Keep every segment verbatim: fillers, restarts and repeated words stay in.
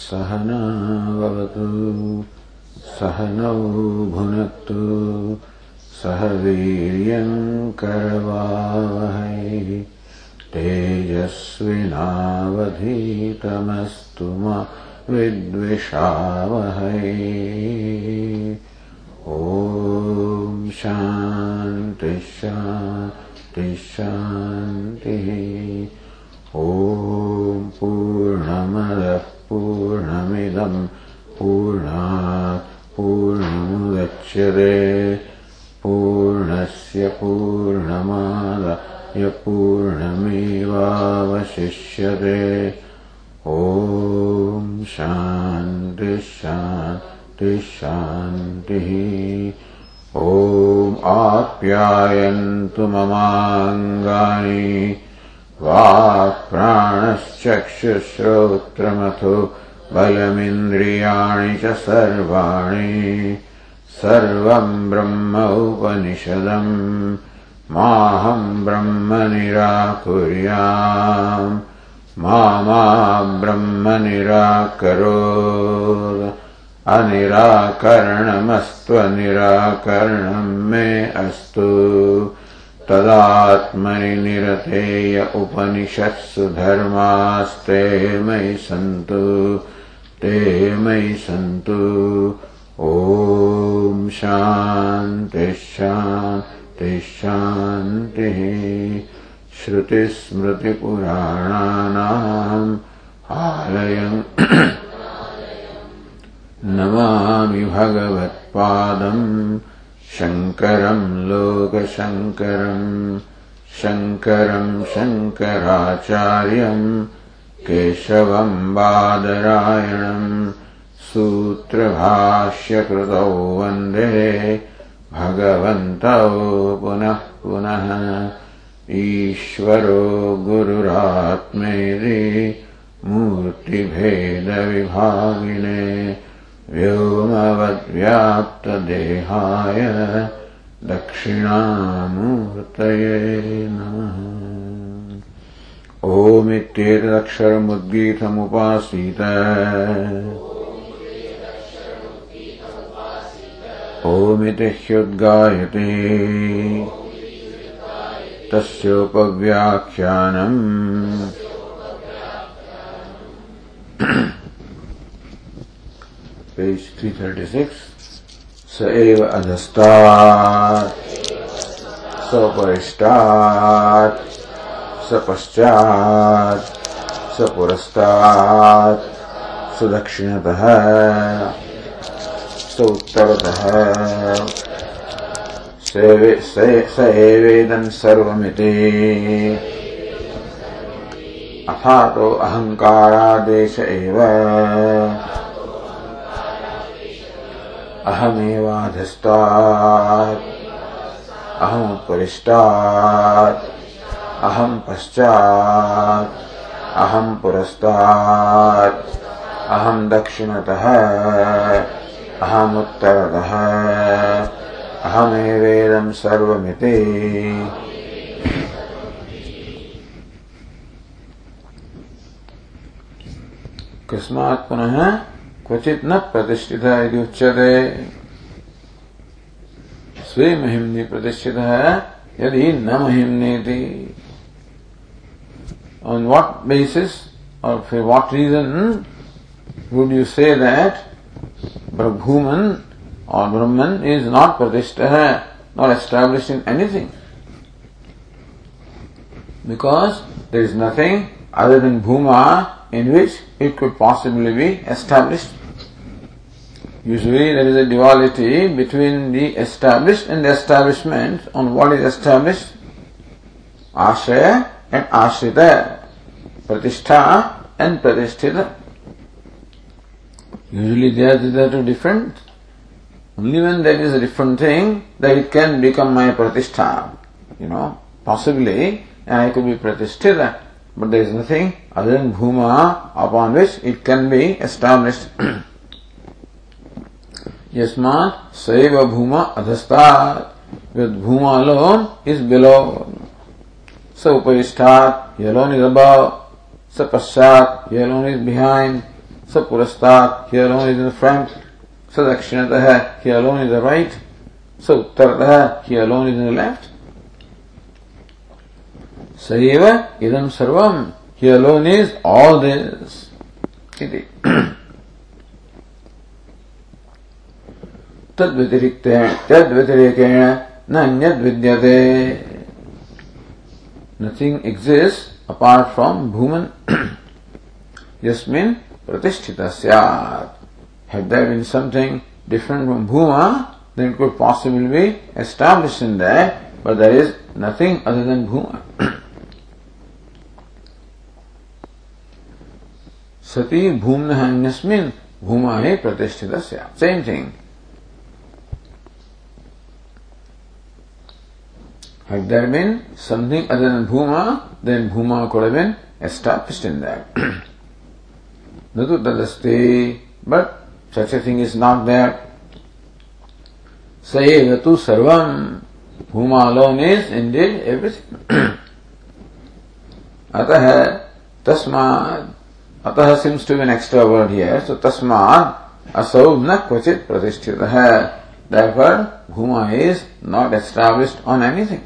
सहना भवतु सहनौ भुनक्तु सह वीर्यं करवावहै तेजस्विनावधीतमस्तु मा विद्विषावहै। ॐ शान्ति शान्ति शान्तिः। ॐ पूर्णमदः पूर्णमिदं पूर्णात् पूर्णमुदच्यते पूर्णस्य पूर्णमादाय पूर्णमेवावशिष्यते। ॐ शान्ति शान्ति शान्तिः। ॐ आप्यायन्तु ममाङ्गानि वाक् प्राणश्चक्षुश्रोत्रमथो बलमिन्द्रियाणि च सर्वाणि। सर्वं ब्रह्म उपनिषदं माहं ब्रह्म निराकुर्याम् मा मा ब्रह्म निराकरोत्। अनिराकरणमस्त्व निराकरणं मे अस्तु। तदात्मनि निरतेय उपनिषत्सु धर्मास्ते मयि सन्तु ते मयि सन्तु। ॐ शान्तिः शान्तिः शान्तिः। श्रुतिस्मृतिपुराणानां आलयं नमामि भगवत्पादम्। शङ्करं लोकशङ्करं शङ्करं शङ्कराचार्यं केशवं बादरायणं सूत्रभाष्यकृतौ वन्दे भगवन्तौ पुनः पुनः। ईश्वरो गुरुरात्मेति मूर्तिभेदविभागिने व्योमवद्व्याप्तदेहाय दक्षिणामूर्तये नमः। ॐ इत्येतदक्षरमुद्गीतमुपासीत ॐ इति ह्युद्गायते तस्योपव्याख्यानम्। Page three thirty-six। स एव अधस्तात् सपरिष्टात् सपश्चात् सपुरस्तात् सुदक्षिणतः सुउत्तरतः। स एवेदं सर्वमिति। अथातो अहङ्कारादेश एव अहमेवाधिष्ठात् अहमुपरिष्टात् अहं पश्चात् अहं पुरस्तात् अहं दक्षिणतः अहमुत्तरतः। अहमेवेदं सर्वमिति। कस्मात् पुनः क्वचित् न प्रतिष्ठितः इति उच्यते। स्वे महिम्नि प्रतिष्ठितः यदि न महिम्नेति। On what basis or for what reason would you say that Brahman or Brahman is not pratishtha, not established in anything? Because there is nothing other than Bhuma in which it could possibly be established. Usually there is a duality between the established and the establishment on what is established, Ashraya and Ashrita, Pratishtha and Pratishtita. Usually they are, they are two different. Only when there is a different thing that it can become my Pratishtha, you know, possibly, and I could be Pratishtita, but there is nothing other than Bhuma upon which it can be established. Yasmat Saiva Bhuma Adhastat, with Bhuma alone is below. So Uparishthat, he alone is above. Sapashat, he alone is behind. So Purastat, here alone is in the front. So Dakshinatah, he alone is the right. So Uttaratah, he alone is in the left. Saiva idam sarvam, he alone is all this. Iti. Tad vitirikta, tad vitirikena, nanyad vidyate. Nothing exists apart from Bhuman. Yasmin pratishtita syat. Had there been something different from Bhuma, then it could possibly be established in there, but there is nothing other than Bhuma. Sati bhumna anyasmin bhuma hi pratishtita syat. Same thing. Had there been something other than Bhuma, then Bhuma could have been established in there. Natu tadaste, but such a thing is not there. Sayevatu sarvam, Bhuma alone is indeed everything. Atah, tasmad, atah seems to be an extra word here, so tasmad, asau na kvachit pratishtitah. Therefore, Bhuma is not established on anything.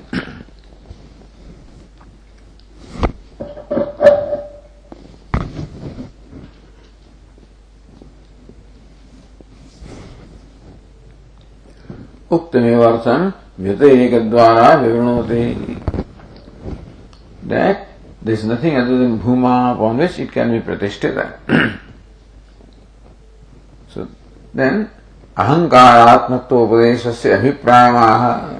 Uktamivartam vyatayekadvara vivranoti. That there is nothing other than Bhuma upon which it can be pratishtita. So, then, Ahankaratmattopadeshasya abhiprayamaha.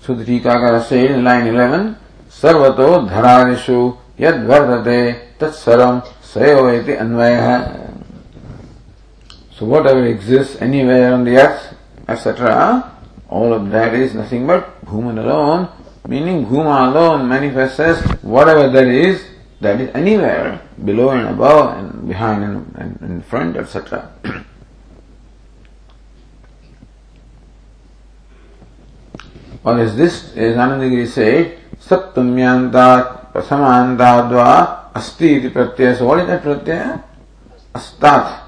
So the Tikakara says in line eleven, Sarvato dharadishu yad vardate tat saram sayavayati anvayaha. So whatever exists anywhere on the earth, et cetera, all of that is nothing but Bhuman alone, meaning Bhuma alone manifests as whatever there is, that is anywhere, below and above and behind and, and in front, et cetera. Or as this, as Anandagiri said, Saptamyantat Prasamantadva Asti iti pratyaya. So what is that pratyaya? Astat.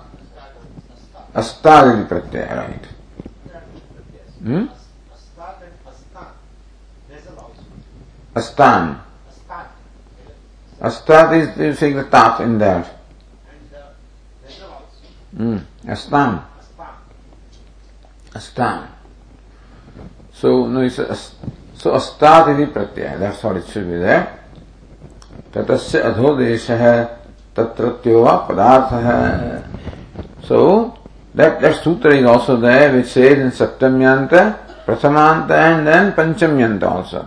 Astat iti pratyaya, right? Hmm? Astat and astan. Nasal also. Astan. Astat is, you take the tat in that. Mm. Astan. Astan. So, no, it's a, so astat is pratyaya. That's what it should be there. Tatasya adhodesha tatratyova padartha. So, that, that sutra is also there, which says in Saptamyanta, Prasamanta, and then Panchamyanta also.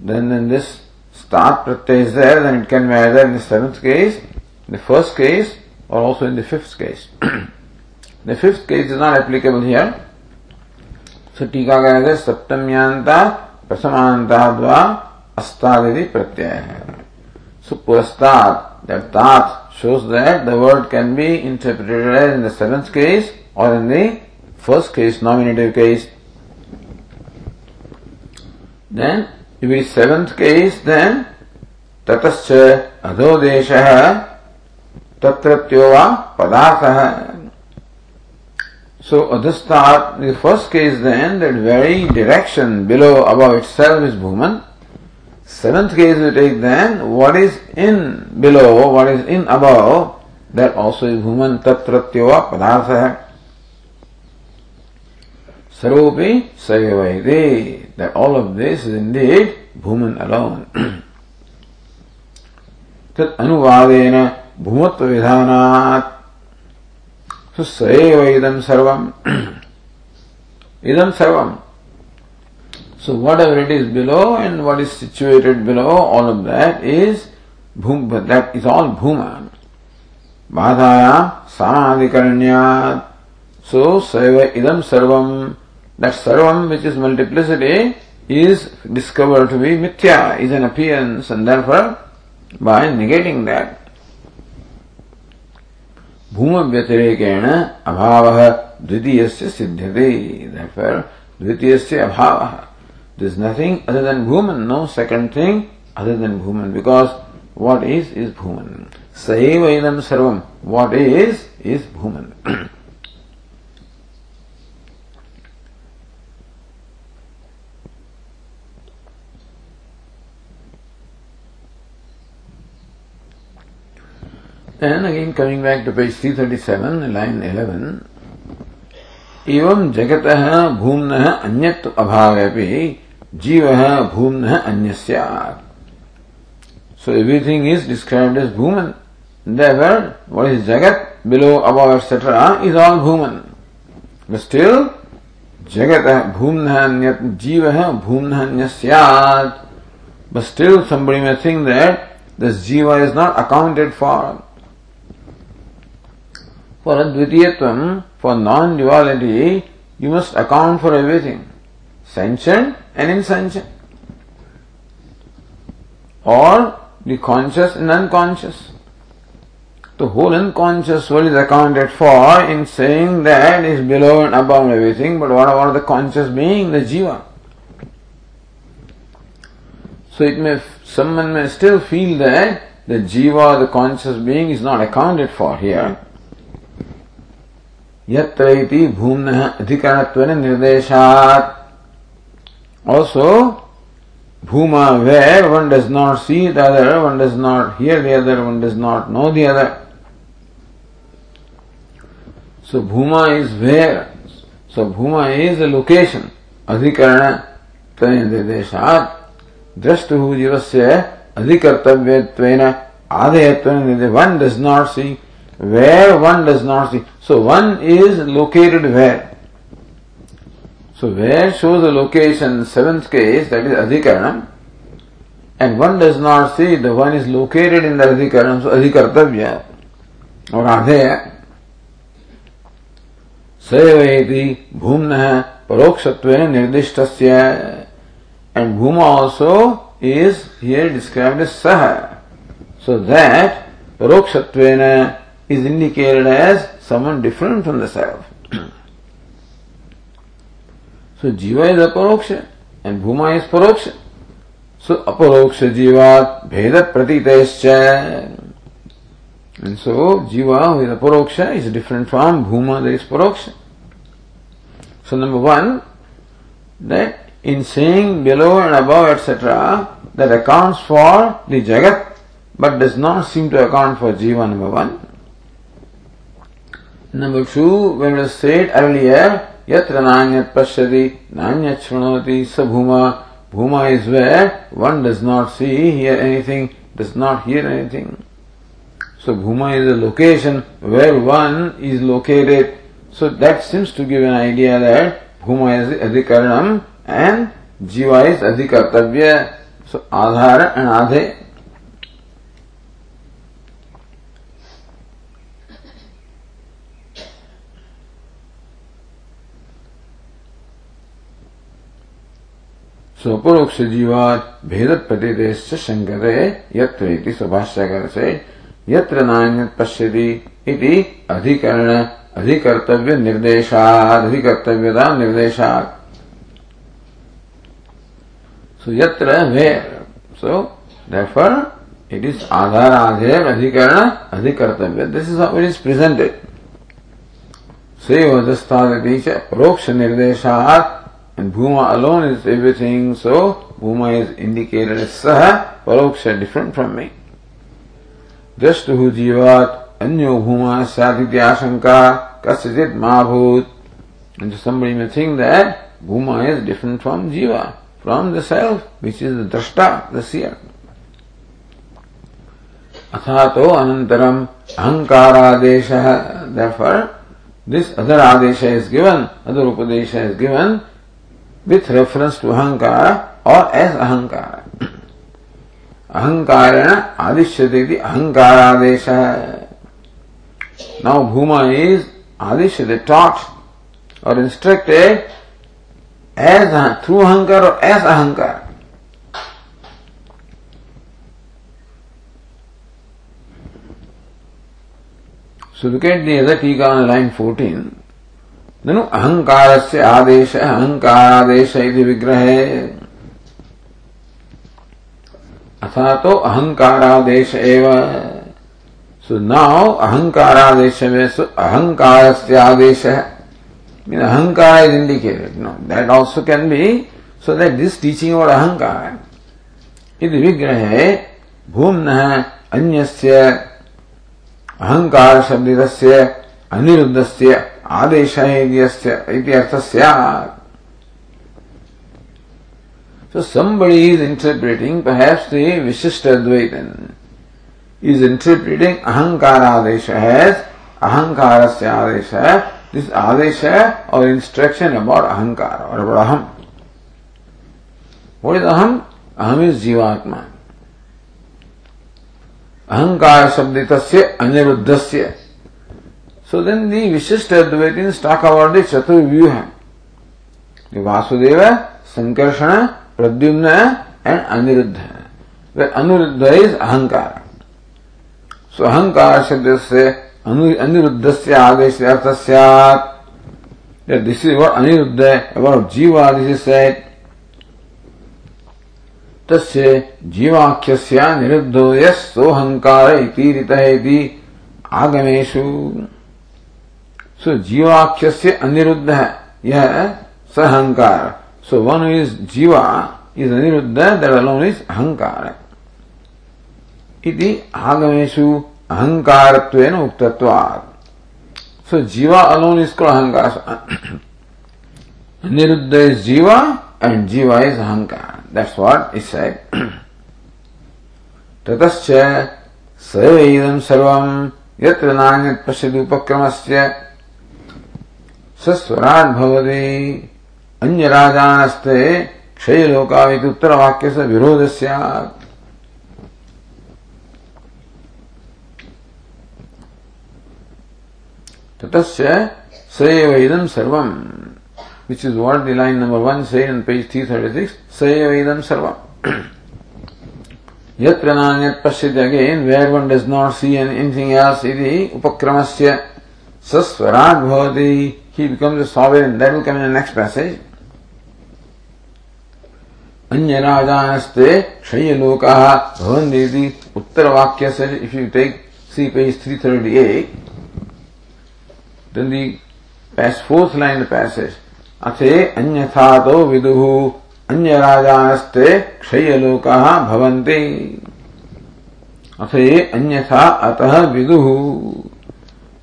Then in this Stat pratyaya is there, then it can be either in the seventh case, in the first case, or also in the fifth case. The fifth case is not applicable here. So, Tikakara says, Saptamyanta prasamantadva astadidi pratyaya. So, purastat, that tat shows that the word can be interpreted as in the seventh case or in the first case, nominative case. Then, if it is seventh case, then tatascha adhodeshaha tatratyova padarthaha. So adhasthat, the first case then, that very direction below, above itself is Bhuman. Seventh case we take then, what is in below, what is in above, that also is Bhuman tatratyova padarthaha. Saropi sayavayate, that all of this is indeed Bhuman alone. Tat anuvadena bhumatva vidhanat. So sayava idam sarvam. Idam sarvam. So whatever it is below and what is situated below, all of that is Bhuma, that is all Bhuma. Bhadaya samadhikaranyat. So sayava idam sarvam. That sarvam, which is multiplicity, is discovered to be mithya, is an appearance, and therefore, by negating that, bhuma vyatirekena abhavaha dvitiyasya siddhyate. Therefore, dvitiyasya abhavaha. There's nothing other than Bhuman, no second thing other than Bhuman, because what is, is Bhuman. Saiva idam sarvam, what is, is Bhuman. Then again coming back to page three thirty-seven, line eleven, evam jagataha bhumnaha anyat abhavayapi jivaha bhumnaha anyasyat. So everything is described as Bhuman. Therefore, what is Jagat, below, above, et cetera is all Bhuman. But still, Jagataha bhumnaha anyat jivaha bhumnaha anyasyat. But still somebody may think that this jiva is not accounted for. For advitiyatvam, for non-duality, you must account for everything, sentient and insentient, or the conscious and unconscious. The whole unconscious world is accounted for in saying that is below and above everything, but what about the conscious being, the jiva? So it may, someone may still feel that the jiva, the conscious being, is not accounted for here. Yatra iti bhumnaha adhikaratvana nirdeshat. Also, bhuma, where one does not see the other, one does not hear the other, one does not know the other. So bhuma is where. So bhuma is a location. Adhikarana tvana nirdeshat. Drashtuhu jivasya adhikartavyatvena adhayatvana nirdeshat. One does not see. Where one does not see. So one is located where? So where shows the location, seventh case, that is adhikaranam, and one does not see, the one is located in the adhikaranam, so adhikartavya or adhaya. Sayaveti bhumnaha parokshatvena nirdishtasya, and bhuma also is here described as saha. So that parokshatvena is indicated as someone different from the self. So jiva is aparoksha and bhuma is paroksha. So aparoksha jiva bheda pratitescha. And so jiva who is aparoksha is different from bhuma that is paroksha. So number one, that in saying below and above et cetera that accounts for the jagat but does not seem to account for jiva, number one. Number two, when we said earlier, yatra nanyat pashyati, nanyat shrinoti, sa bhuma. Bhuma is where one does not see, hear anything, does not hear anything. So bhuma is a location where one is located. So that seems to give an idea that bhuma is adhikaranam and jiva is adhikartavya. So adhara and adhe. So aparoksha jiva bhedat patitescha shankare yatra iti. So Bhashyakara said, yatra nanyat pasyati iti adhikarana adhikartavya nirdeshat, adhikartavyata nirdeshat. So yatra, where? So therefore it is adhara adhaya adhikarana adhikartavya. This is how it is presented. Seva jastadati cha paroksha nirdeshat. And bhuma alone is everything, so bhuma is indicated as saha, paroksha different from me. Drashtuhu jivat anyo bhuma satiti ashanka kasajit mabhut. And somebody may think that bhuma is different from jiva, from the self, which is the drashta, the seer. Athato anantaram ahankara adesha. Therefore, this other adesha is given, other upadesha is given, with reference to ahankara or as ahankara. Ahankarana adishyateti ahankara adesha. Now bhuma is adishyate, taught or instructed as through ahankara or as ahankara. So look at the other tika on line fourteen. Then ahankarasya adesha ahankaradesha iti vigrahe. Asato ahankaradesh eva. So now ahankaradesh means ahankarasya adesh. I mean, ahankara is indicated. No, that also can be, so that this teaching about ahankara. Iti vigrahe bhumna anyasya ahankara shabdidasya aniruddhasya adeshahedyasya iti arthasya. So somebody is interpreting, perhaps the Vishishta Dvaitin is interpreting ahankara adesha as ahankarasya adesha. This adesha or instruction about ahankara or about aham. What is aham? Aham is jivatma. Ahankara shabditasya aniruddhasya. So then the Vishishta Advaitins talk about the Chaturvyuha. The Vasudeva, Sankarshana, Pradyumna and Aniruddha. Where Aniruddha is ahankara. So ahankara shabditasya aniruddhasya adesha arthasya, that this is what aniruddha, about jiva this is said. Tasya jivakhyasya niruddho yas sohankara iti ritaheti agameshu. So jivakhyasya aniruddha, yeah, sahankara. So one who is jiva is aniruddha, that alone is ahankara. Iti agameshu ahankaratven uktatvat. So jiva alone is called ahankara. Aniruddha is jiva and jiva is ahankara. That's what is said. Tatascha sarvedam sarvam yatra nanyat pasyadupakramasya saswarat bhavadi anyarajanaste kshayalokavitu uttaravakyasa virodhasyat. Tatasya sayeva idam sarvam, which is what the line number one says on page three thirty-six, sayeva idam sarvam. Yatra nanyat pasyati, again, where one does not see anything else, iti upakramasya sasvarad bhavati, he becomes a sovereign. That will come in the next passage. Anyarajanaste kshayalokaha bhavandeti uttaravakyasa, if you take, see page three thirty-eight, then the past fourth line of the passage, athe anyathato viduhu anyarajanaste kshayalokaha bhavanti. Athe anyatha ataha viduhu.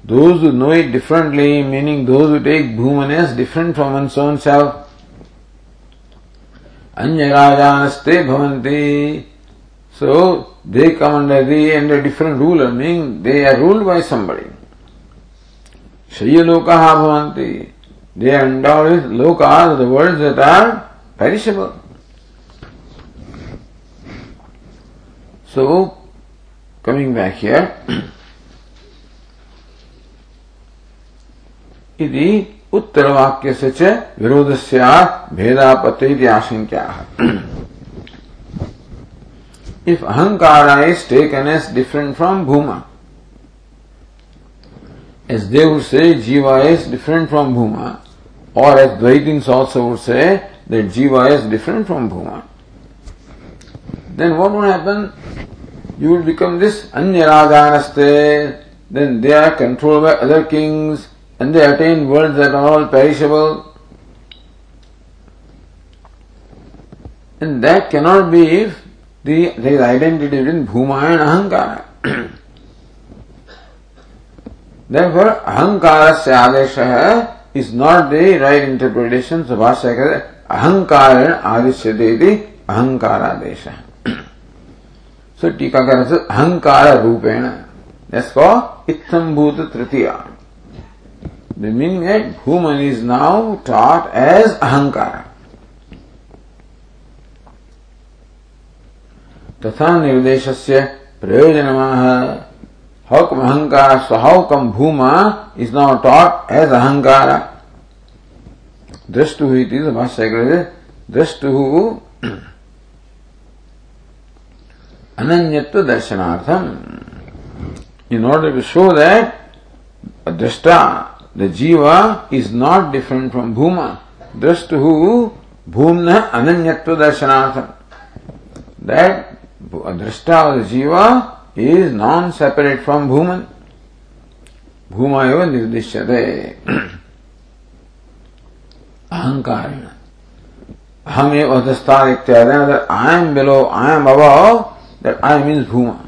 Those who know it differently, meaning those who take bhuman as different from one's own self, anyarajanaste bhavanti. So they come under the under different ruler, meaning they are ruled by somebody. Shriya lokaha bhavanti. They are endowed with lokas, the worlds that are perishable. So, coming back here, iti uttaravakya cha virodasya bhedapate iti ashankyaha. If ahankara is taken as different from bhuma, as they would say, jiva is different from bhuma, or as Dvaitins also would say, that jiva is different from bhuma, then what would happen? You will become this anyarajanaste, then they are controlled by other kings, and they attain worlds that are all perishable. And that cannot be if the, there is identity between bhuma and ahankara. Therefore, ahankarasya adesha is not the right interpretation. So, Bhāṣyakara ahankara adishyate ahankara adesha. So, Tīkākara says ahankara rūpena. That's called ittambhuta tritiya. The meaning that human is now taught as ahankara. Tatha nirdeshasya prayojanamaha. How come ahankara, so how come bhuma is now taught as ahankara? Drashtuhu, it is a Bhāṣyakara, drashtuhu ananyatva darshanartham. In order to show that drashta, the jiva, is not different from bhuma, drashtuhu bhumna ananyatva darshanartham. That who Adhrashta, the Jiva, is non-separate from Bhuman. Bhumayeva nirdishyate. Ahankarina. Aham adhrashta ityadena, that I am below, I am above, that I means Bhuma.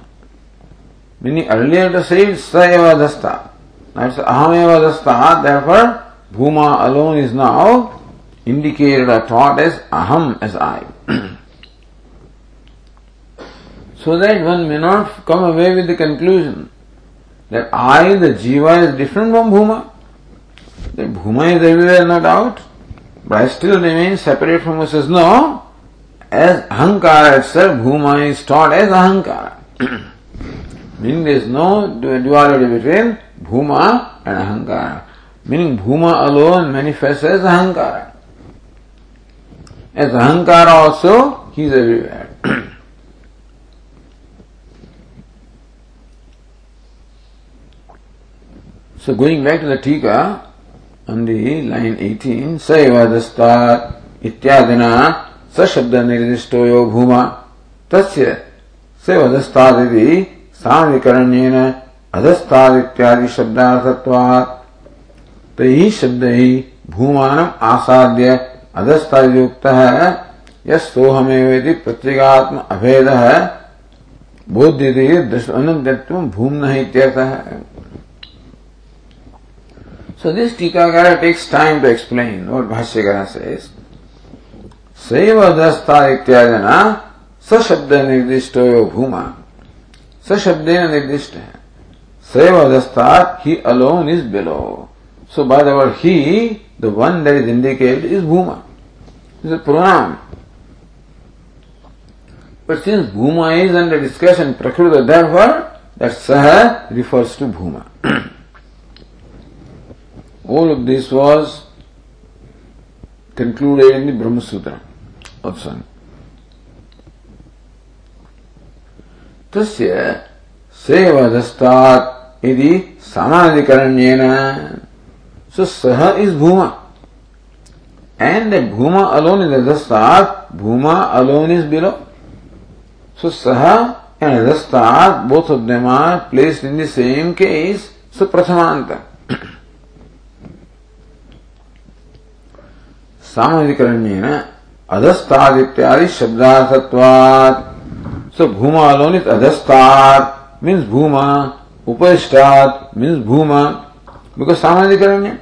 Meaning earlier to say it's Sayeva Adhrashta. Now it's Ahameva Adhrashta, therefore Bhuma alone is now indicated or taught as Aham, as I. So that one may not come away with the conclusion that I, the Jiva, is different from Bhuma. The Bhuma is everywhere, no doubt, but I still remain separate from us. No, as Ahankara itself, Bhuma is taught as Ahankara. Meaning there is no duality between Bhuma and Ahankara. Meaning Bhuma alone manifests as Ahankara. As Ahankara also, he is everywhere. So going back to the Tika, on the line eighteen, Saiva Dastat Ityadina Sashabda Nirishtoyo Bhuma Tasya Saiva Dastat Iti Samvikaranyena Adastat Ityadi Shabda Satvat Tahi Shabdahi Bhumanam Asadya Adastat Yuktaha Yas Sohameveti Pratrigatma Avedaha Bodhiti Dashwanantatvam Bhumna Ityataha. So this Tikakara takes time to explain what Bhashyakara says. Seva dastha ityadana sashabda nirdishtoyo bhuma. Sashabdena nirdishta. Seva dastha, he alone is below. So by the word he, the one that is indicated is bhuma. It's a pronoun. But since bhuma is under discussion, prakruta, therefore, that saha refers to bhuma. All of this was concluded in the Brahma Sutra also. Tasya seva dastat iti samadhikaranyena. So saha is bhuma. And that bhuma alone is adhastat, bhuma alone is below. So saha and adhastat, both of them are placed in the same case. So prathamanta. Samadhikaranyena adhastat ityadi shabdasatvat. So bhuma alone is adhastat, means bhuma, upashtat means bhuma, because samadhikaranya.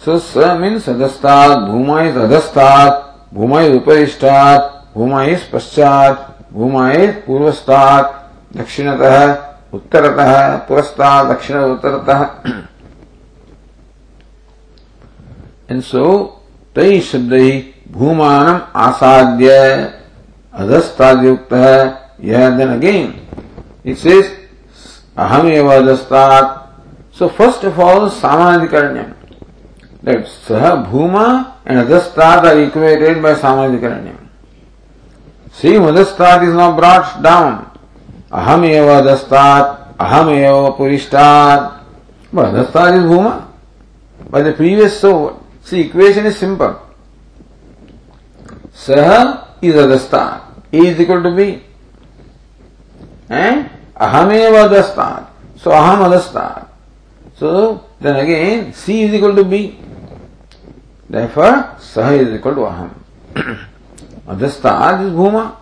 So sa means adhastat, bhuma is adhastat, bhuma is upashtat, bhuma is paschat, bhuma is purvastat, dakshinatah, uttarataha, purastat, dakshinatah, uttarataha. And so tai shabdahi bhumanam asadya adhastadyukta. Yeah, then again it says ahameva adhastat. So first of all samadhikaranyam, that saha bhuma and adhastat are equated by samadhikaranyam. Same adhastat is now brought down. Ahameva adhastat, ahameva purishtat. But adhastat is bhuma. By the previous, so see, equation is simple. Saha is adhastat. A is equal to B. And ahameva adhastat. So aham adhastat. So then again, C is equal to B. Therefore, saha is equal to aham. Adhastat is bhuma.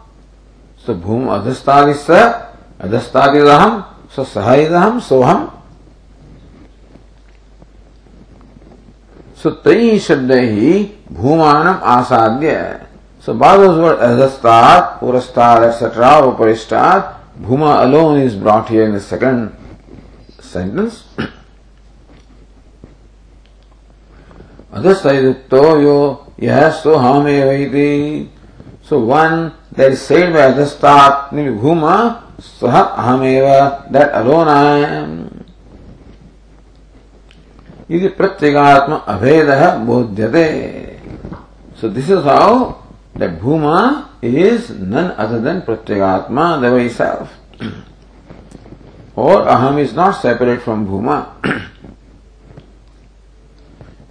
So bhuma, adhastat is saha. Adhastat is aham. So saha is aham. Soham. So tai shabdahi bhumanam asadya. So by those words adhastat, purastat, et cetera, uparistat, bhuma alone is brought here in the second sentence. Adhastayadukto yo yahasohamevahiti. So one that is said by adhastat, nimi bhuma, saha ahameva, that alone I am. Iti pratyagatma abhedaha bodhyate. So this is how that bhuma is none other than pratyagatma, the very self. Or aham is not separate from bhuma.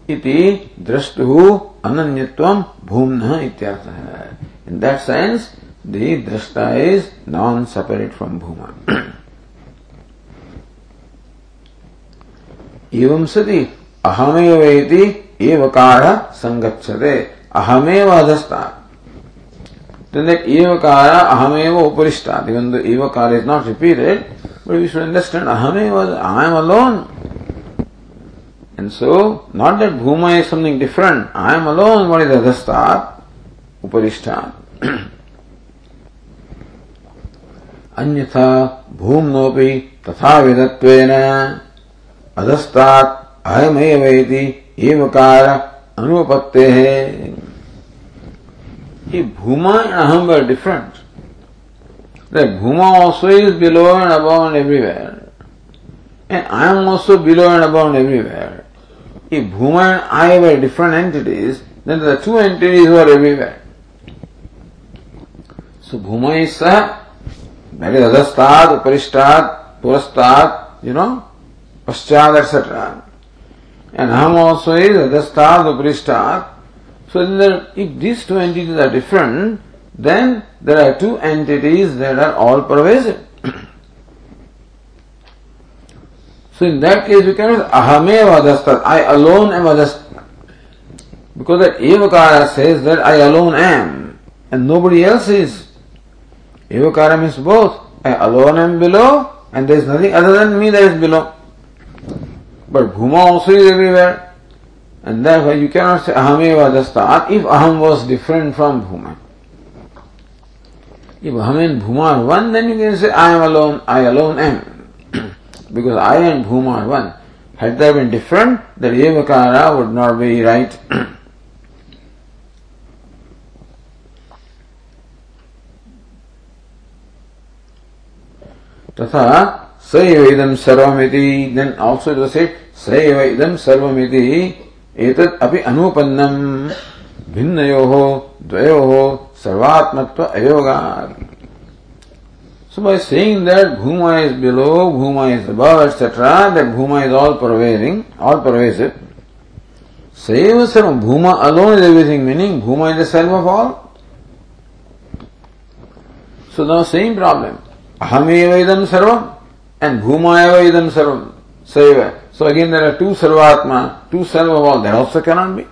Iti drashtuhu ananyatvam bhumna ityartha. In that sense, The drashta is non-separate from Bhuma. Evam sati ahameva iti evakara sangacchate. Ahameva adhastha. Then that evakara ahameva uparishta. Even though evakara is not repeated, but we should understand ahameva, I am alone. And so, not that Bhuma is something different. I am alone. What is adhastha? Uparishta. Anyatha bhumnopi tatha vedatvena adhastat ahamayaveti evakara anupattehe. If Bhuma and Aham were different, that Bhuma also is below and above and everywhere, and I am also below and above and everywhere. If Bhuma and I were different entities, then the two entities were everywhere. So Bhuma is Saha. That is adhastad, uparistad, purastad, you know, paschad, et cetera. And Aham also is adhastad, uparistad. So there, if these two entities are different, then there are two entities that are all pervasive. So in that case we can say ahameva adhastad, I alone am adhastad. Because that evakara says that I alone am and nobody else is. Evakara means both. I alone am below and there is nothing other than me that is below. But Bhuma also is everywhere. And therefore you cannot say ahameva adhasthat if Aham was different from Bhuma. If Aham and Bhuma are one, then you can say I am alone, I alone am. Because I and Bhuma are one. Had they been different, the evakara would not be right. Tatha Sayaidam Sarvamiti, then also it was said Sayaidam Sarvamiti etat api anupannam bhinnayoho dvayoho sarvatmatva ayogar. So by saying that Bhuma is below, Bhuma is above, et cetera, that Bhuma is all pervading, all pervasive. Sayeva Sarvam, Bhuma alone is everything, meaning Bhuma is the self of all. So now same problem. Ahameva idam sarvam and Bhumayava idam sarvam. Saiva. So again there are two sarvatma, two sarva of all. That also cannot be.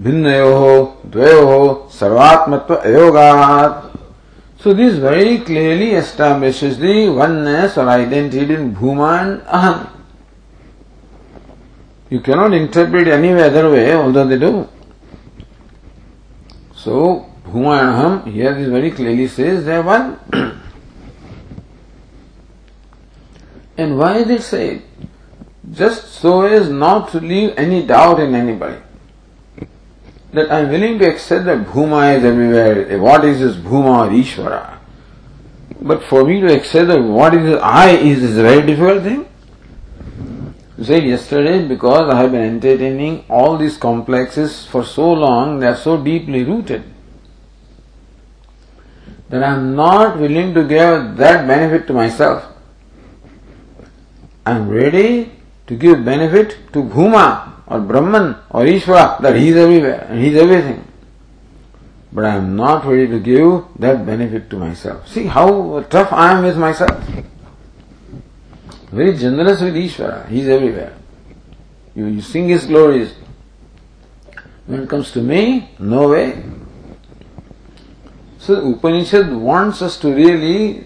Bhinnayoho, dvayoho, sarvatmatva ayogat. So this very clearly establishes the oneness or identity in Bhuma and Aham. You cannot interpret any other way, although they do. So, Bhuma and Aham, here this very clearly says they are one. And why is it said? Just so as not to leave any doubt in anybody. That I am willing to accept that Bhuma is everywhere. What is this Bhuma or Ishvara? But for me to accept that what is this I is, is a very difficult thing. You said yesterday, because I have been entertaining all these complexes for so long, they are so deeply rooted, that I am not willing to give that benefit to myself. I am ready to give benefit to Bhuma or Brahman or Ishvara, that he is everywhere and he is everything. But I am not ready to give that benefit to myself. See how tough I am with myself. Very generous with Ishvara, he is everywhere. You, you sing his glories. When it comes to me, no way. So Upanishad wants us to really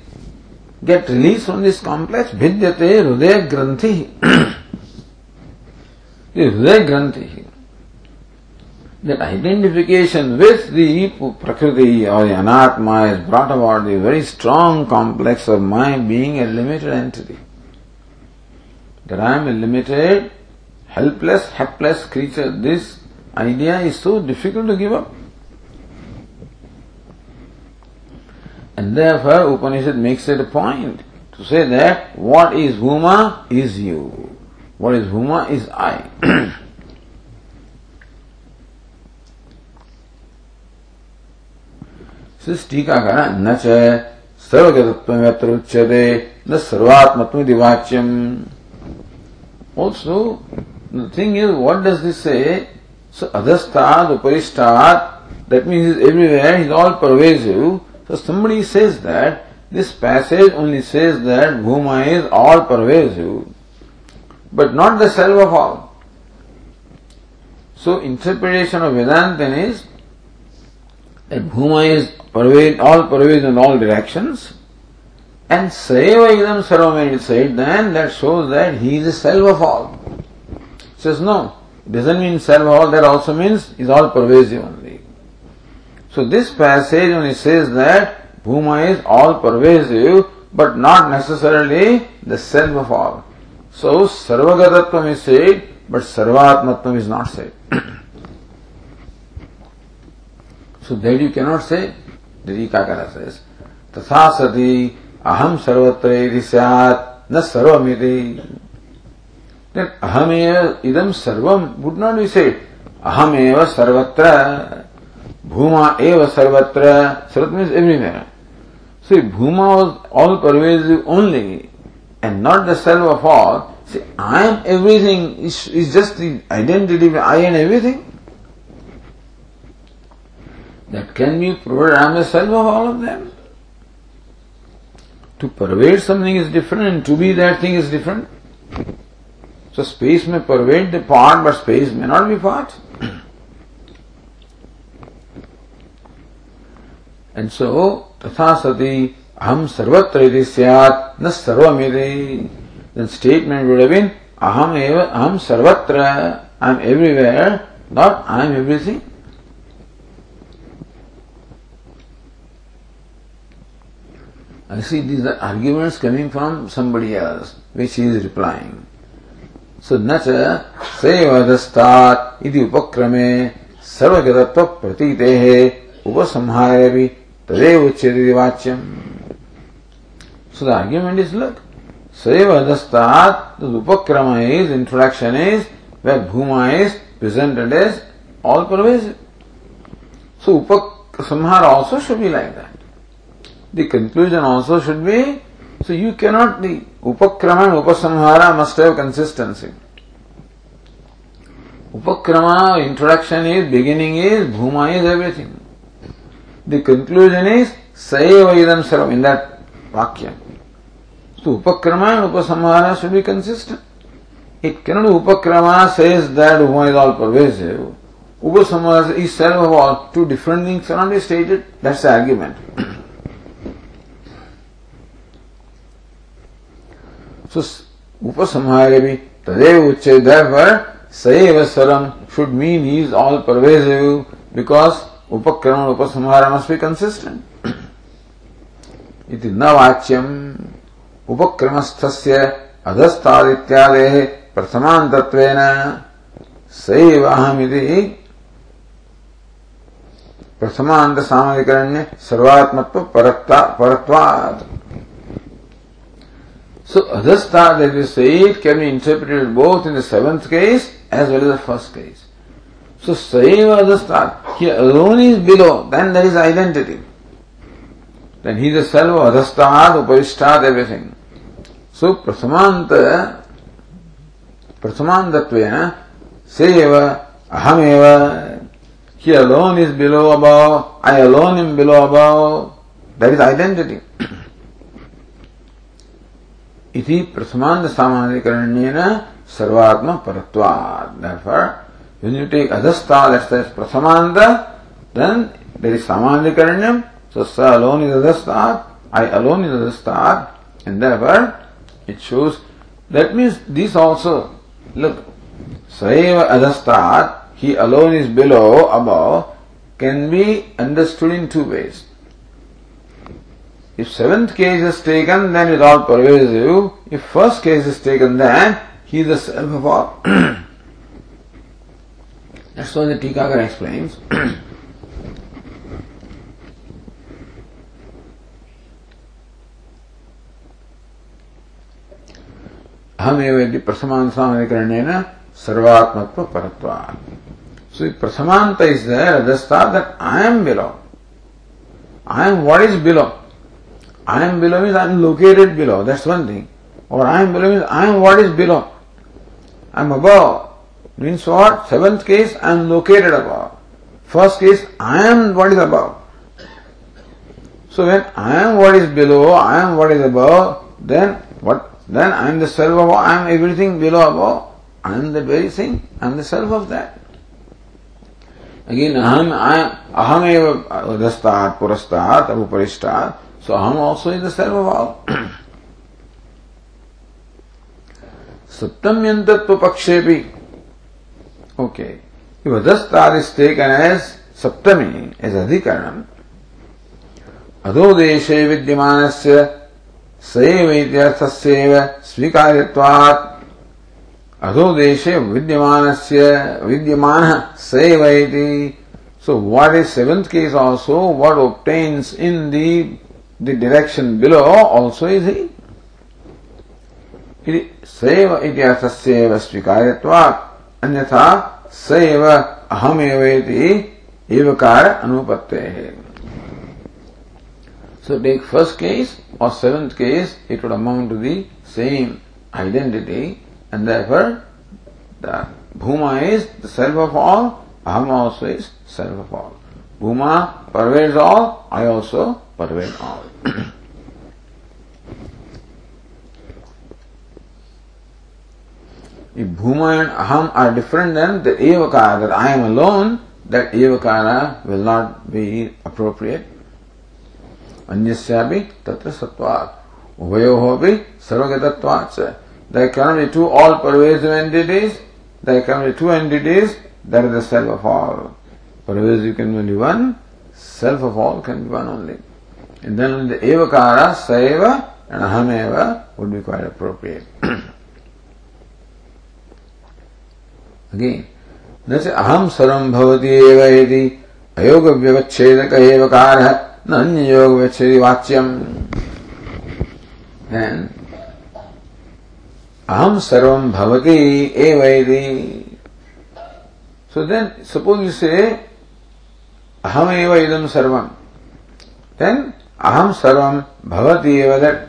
get released from this complex. Vidyate Hridaya Granthi. This Hridaya Granthi. That identification with the Prakriti or the Anatma has brought about the very strong complex of my being a limited entity. That I am a limited, helpless, helpless creature. This idea is so difficult to give up. And therefore, Upanishad makes it a point to say that what is Bhuma is you. What is Bhuma is I. Says Tikakara, na ca sarvajatattvam yatra uchyate na sarvatmatvam divachyam. Also, the thing is, what does this say? So, adhastad, uparistad, That means everywhere is all pervasive. So somebody says that this passage only says that Bhuma is all pervasive, but not the self of all. So interpretation of Vedanta is that Bhuma is pervasive, all pervasive in all directions, and Saeva Idam Sarvam said then that shows that he is the self of all. It says no, it doesn't mean self of all, that also means is all pervasive only. So this passage only says that Bhuma is all pervasive, but not necessarily the self of all. So Sarvagatattvam is said, but Sarvatmattvam is not said. So that you cannot say. Dirikakara says, Tatha sati aham sarvatra iti syat na sarvamiti. That aham eva idam sarvam would not be said. Aham eva sarvatra, Bhuma eva sarvatra, sarvat means everywhere. So if Bhuma was all pervasive only and not the self of all, see, I am everything is, is just the identity of I and everything. That can be proved. I am the self of all of them. To pervade something is different and to be that thing is different. So space may pervade the part, but space may not be part. And so, tatha sati aham sarvatra iti syat na sarvamiti. Then statement would have been aham eva aham sarvatra. I am everywhere, not I am everything. I see these are arguments coming from somebody else, which he is replying. So, nacha sevadastat iti upakrame sarvagatattva pratitehe upasamharavi tadev uchyate vachyam. So, the argument is, look, sevadastat, the upakrama is, introduction is, where Bhuma is presented as all-pervasive. So, upasamhara also should be like that. The conclusion also should be, so you cannot, the upakrama and upasamhara must have consistency. Upakrama, introduction is, beginning is, Bhuma is everything. The conclusion is, Saeva idam sarvam, in that vakya. So upakrama and upasamhara should be consistent. It cannot be upakrama says that Bhuma is all pervasive. Upasamhara is self of all. Two different things cannot be stated. That's the argument. So, upasamharavi tadev uchyate, therefore, saeva saram should mean he is all pervasive, because upakrama and upasamhara must be consistent. Iti na vachyam upakramasthasya adhastadityalehe prathamantatvena saeva ahamiti prathamanta samadikaranya sarvatmatva paratvat. So, adhastha, that is said, can be interpreted both in the seventh case as well as the first case. So, Saiva adhastha, here alone is below, then there is identity. Then he is the self of adhastha, upavishtat, everything. So, prathamanta, prathamantatvena, Saiva, ahameva, he alone is below, above, I alone am below, above, that is identity. Iti prathamanda samadhikaranyena sarvatma paratvat. Therefore, when you take adhastha, that says prathamanda, then there is samadhikaranyam, so sa alone is adhastha, I alone is adhastha, and therefore it shows, that means this also, look, saeva adhastha, he alone is below, above, can be understood in two ways. If seventh case is taken, then it is all pervasive. If first case is taken, then he is the self of all. That's why the Tikakara explains. Ahamevedi prasamanta samadhikaranyena sarvatmatva paratva. So if prasamanta is there, adhastha, that I am below. I am what is below. I am below means I am located below, that's one thing. Or I am below means I am what is below. I am above means what? Seventh case, I am located above. First is, I am what is above. So when I am what is below, I am what is above, then what? Then I am the self of all, I am everything below above. I am the very thing, I am the self of that. Again, aham, I am, aham eva rastat, purastat, avuparishtat. So aham also is the self of all. Saptamyantatva pakshepi. Okay. If adastar is taken as saptami, as adhikaranam, adodeshe vidyamanasya saeva ityathasya svikaritvat, adodeshe vidyamanasya vidyamana saeva iti. So what is seventh case also, what obtains in the, the direction below also is he. Saeva ityathasya svikaritvat, anyatha Saeva aham eveti evakara anupattehe. So take first case or seventh case, it would amount to the same identity, and therefore the Bhuma is the self of all, aham also is self of all. Bhuma pervades all, I also pervade all. If Bhuma and Aham are different, then the Evakara, that I am alone, that Evakara will not be appropriate. Anyasyapi tatra sattvat, uvayohopi sarvagatattvacha. There can be two all-pervasive entities, there can be two entities, that is the self of all. Pervasive can be only one, self of all can be one only. And then the Evakara, Saeva and Ahameva would be quite appropriate. Again, न च अहम सर्वं भवति एव इति अयोग व्यवच्छेदक एवकारः न अन्य योग व्यवच्छेदि वाच्यम्. Then अहम सर्वं भवति एव इति. So then suppose you say अहम एव इदं सर्वं, then अहम सर्वं भवति एव, that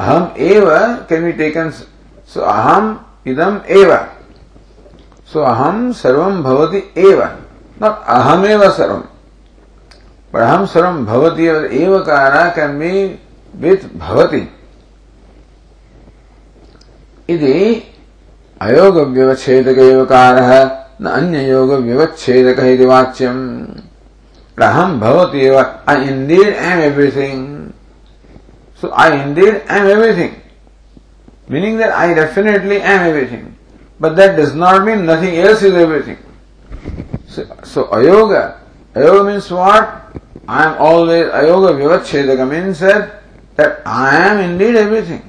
अहम एव can be taken. So अहम इदं एव. So aham sarvam bhavati eva, not aham eva sarvam, but aham sarvam bhavati eva. Evakara can be with bhavati. Iti ayoga vyavachedaka evakaraha na anya yoga vyavachedaka iti vachyam. Aham bhavati eva, I indeed am everything. So I indeed am everything, meaning that I definitely am everything. But that does not mean nothing else is everything. So, so ayoga, ayoga means what? I am always, ayoga vivachedaka means that, that I am indeed everything.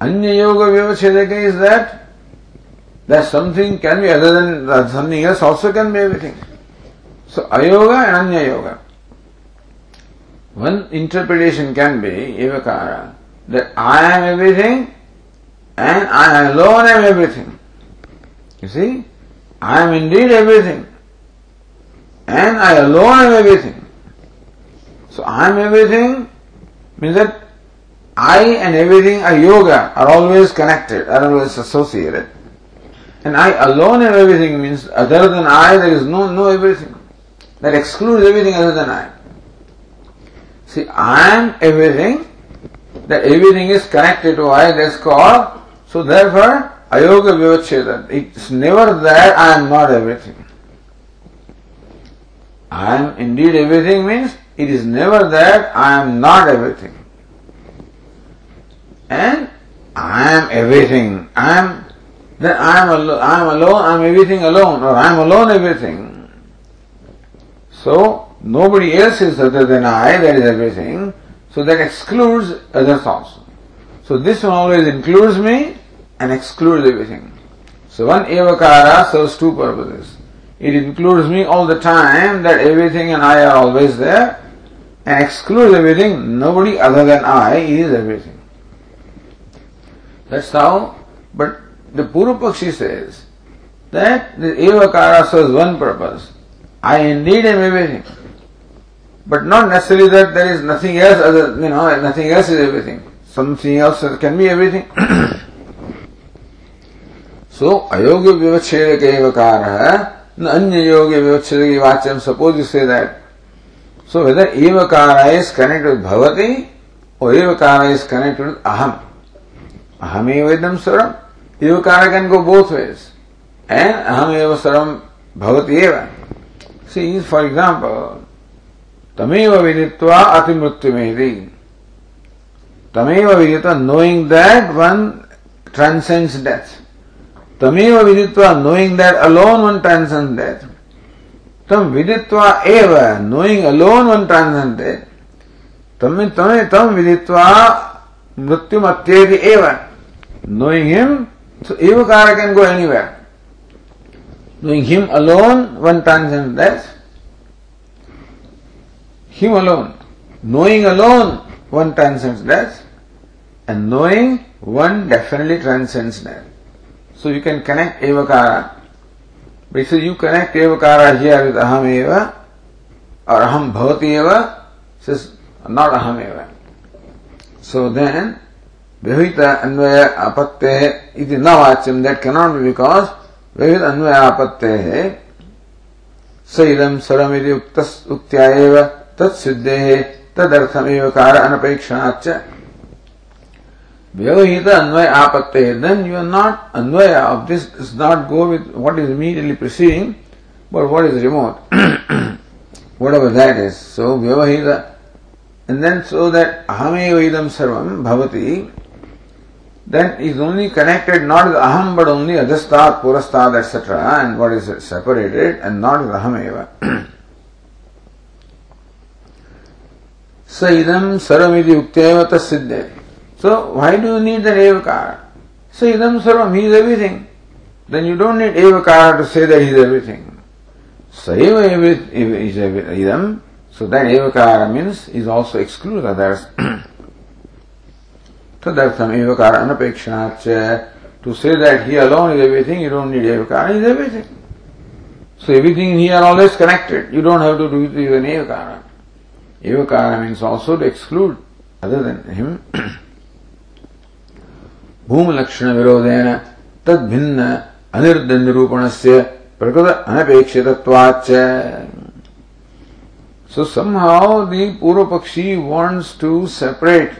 Anya yoga vivachedaka is that, that something can be other than, that something else also can be everything. So ayoga and anya yoga. One interpretation can be, evakara, that I am everything, and I alone am everything. You see? I am indeed everything. And I alone am everything. So I am everything means that I and everything are yoga, are always connected, are always associated. And I alone am everything means other than I there is no, no everything. That excludes everything other than I. See, I am everything, that everything is connected to I, that's called. So therefore, ayoga vivachedam. It's never that I am not everything. I am indeed everything means it is never that I am not everything. And I am everything. I am that I am alone. I am alone. I am everything alone, or I am alone everything. So nobody else is other than I. That is everything. So that excludes others also. So this one always includes me and excludes everything. So one evakara serves two purposes. It includes me all the time, that everything and I are always there, and excludes everything, nobody other than I is everything. That's how, but the Purupakshi says that the evakara serves one purpose. I indeed am everything. But not necessarily that there is nothing else other, you know, nothing else is everything. Something else can be everything. So, ayoga vivachedaka evakaraha And Anya Yogi Vyachiragi Vacham, suppose you say that. So whether Evakara is connected with Bhavati or Evakara is connected with Aham. Aham eva idam saram. Evakara can go both ways. And Aham eva saram Bhavati eva. See, for example, Tameva Viditva Atimrutyumedi. Tameva Viditva, knowing that one transcends death. Tameva Viditva, knowing that alone one transcends death. Tam Viditva eva, knowing alone one transcends death. Tam Viditva Mrityum Atyeti eva, knowing him, so evakara can go anywhere. Knowing him alone, one transcends death. Him alone. Knowing alone, one transcends death. And knowing, one definitely transcends death. So you can connect evakara. Basically, you connect evakara here with aham eva, or aham bhavati eva, says not aham eva. So then, vivita anvaya apatte iti navacham, that cannot be because vivita anvaya apatte saidam saramiri uktas uktya eva tad siddhe tad artham evakara anapekshanacha. Vyavahita anvaya apatte, then you are not, anvaya of this does not go with what is immediately preceding, but what is remote, whatever that is. So vyavahita, and then so that ahameva idam sarvam bhavati, that is only connected not with aham but only adhastad, purastad, et cetera, and what is separated and not with ahameva. Sa idam sarvam iti ukteva tas siddhe. So, why do you need that evakara? Say, idam sarvam, he is everything. Then you don't need evakara to say that he is everything. Saiva is idam, so that evakara means is also excludes others. Tadartham evakara anapekshanacha. To say that he alone is everything, you don't need evakara, he is everything. So, everything here always connected. You don't have to do it with an evakara. Evakara means also to exclude other than him. Bhuma lakshana virodena tad bhinna anirdha nirupanasya prakata anapekshitatvacha. So somehow the Purvapakshi wants to separate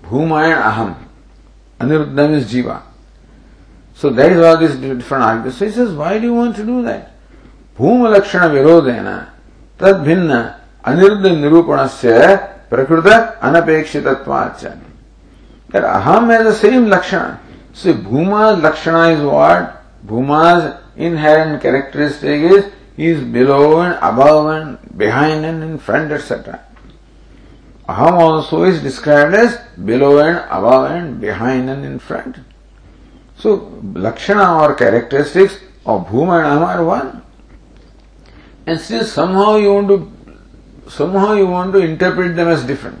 Bhuma and Aham. Anirdha is Jiva. So that is all this different argument. So he says, why do you want to do that? Bhuma lakshana virodena tad bhinna anirdha nirupanasya prakata anapekshitatvacha. That aham has the same lakshana. See, Bhuma's lakshana is what? Bhuma's inherent characteristic is he is below and above and behind and in front, et cetera. Aham also is described as below and above and behind and in front. So, lakshana or characteristics of Bhuma and Aham are one. And still somehow you want to, somehow you want to interpret them as different.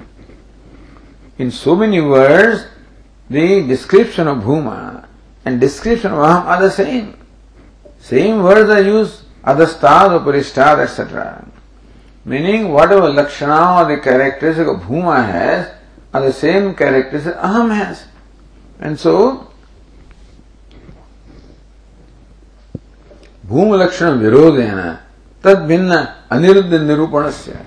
In so many words, the description of Bhuma and description of Aham are the same. Same words are used, adhastad, uparistad, et cetera. Meaning, whatever lakshana or the characteristic of Bhuma has, are the same characteristic Aham has. And so, Bhuma lakshana virodena, tad bhinna aniruddha nirupanasya.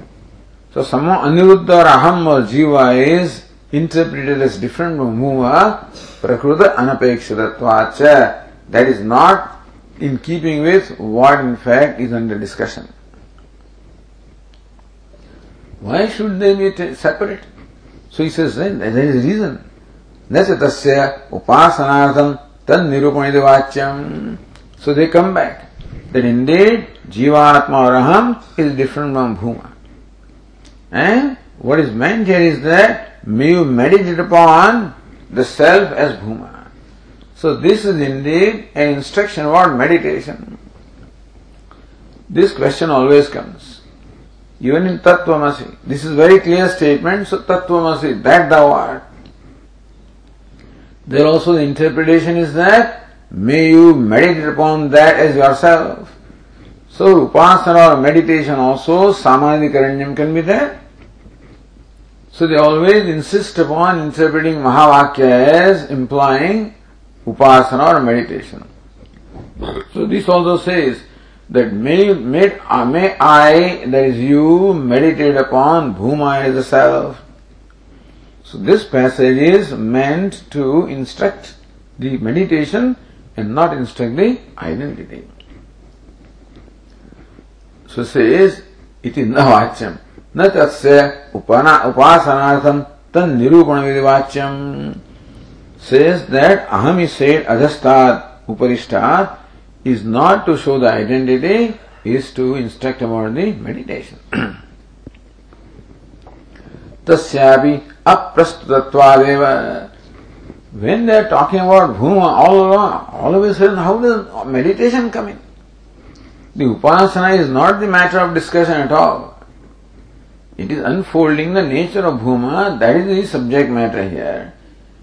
So, somehow aniruddha or Aham or Jiva is interpreted as different from Bhuma, prakruta anapekshitatvacha. That is not in keeping with what in fact is under discussion. Why should they be t- separate? So he says, then there is a reason. Nasatasya upasanartham tan nirupanidvachyam. So they come back that indeed Jivatma or Aham is different from Bhuma. And what is meant here is that may you meditate upon the self as Bhuma. So this is indeed an instruction about meditation. This question always comes. Even in Tattvamasi, this is very clear statement, so Tattvamasi, that thou art. There also the interpretation is that may you meditate upon that as yourself. So upasana or meditation also, samadhikaranyam can be there. So they always insist upon interpreting Mahavakya as implying upasana or meditation. So this also says that may, may, uh, may I, that is you, meditate upon Bhuma as the self. So this passage is meant to instruct the meditation and not instruct the identity. So says, iti na vachyam, na tasya upana, upasanartham tan nirupanavidi. Says that aham is said adhastad, uparishtat, is not to show the identity, is to instruct about the meditation. Tasyabi aprastutatvadeva. When they are talking about Bhuma all along, all of a sudden how does meditation come in? The Upasana is not the matter of discussion at all. It is unfolding the nature of Bhuma, that is the subject matter here.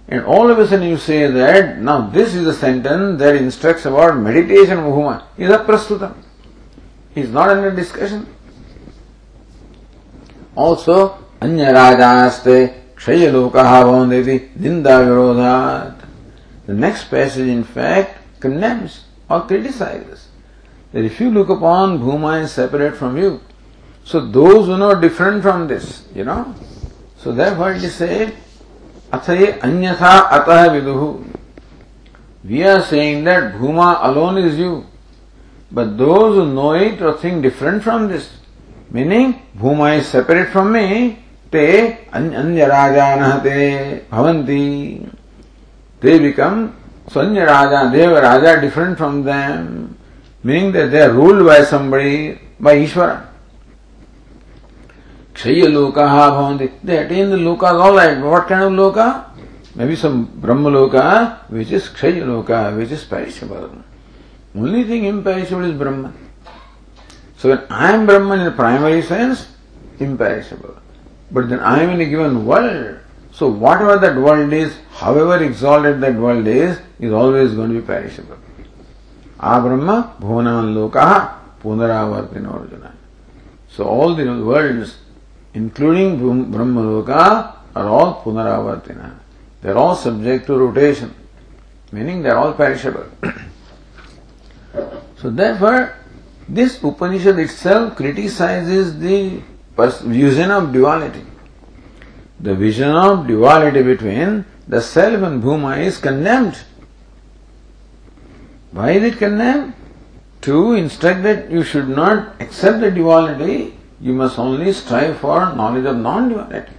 And all of a sudden you say that, now this is a sentence that instructs about meditation of Bhuma. It is aprastutam. It is not under discussion. Also, anya rajanaste kshaya lokaha bhavandeti ninda virodhat. The next passage in fact condemns or criticizes that if you look upon Bhuma and separate from you, so those who know different from this, you know. So therefore it is said, athaye anyatha atah viduhu. We are saying that Bhuma alone is you, but those who know it or think different from this, meaning Bhuma is separate from me, te anyarajanate bhavanti. They become, so anyarajan, they were raja different from them, meaning that they are ruled by somebody, by Ishvara. Kshaya lokaha bhavanti. They attain the lokas all right. What kind of loka? Maybe some Brahma loka, which is kshaya loka, which is perishable. Only thing imperishable is Brahman. So when I am Brahman in a primary sense, imperishable. But then I am in a given world. So whatever that world is, however exalted that world is, is always going to be perishable. A Brahma bhuvanan lokaha punaravartin arjuna. So all the worlds, including Brahma Loka, are all punaravartina. They are all subject to rotation, meaning they are all perishable. So therefore, this Upanishad itself criticizes the pers- vision of duality. The vision of duality between the self and Bhuma is condemned. Why is it condemned? To instruct that you should not accept the duality, you must only strive for knowledge of non-duality.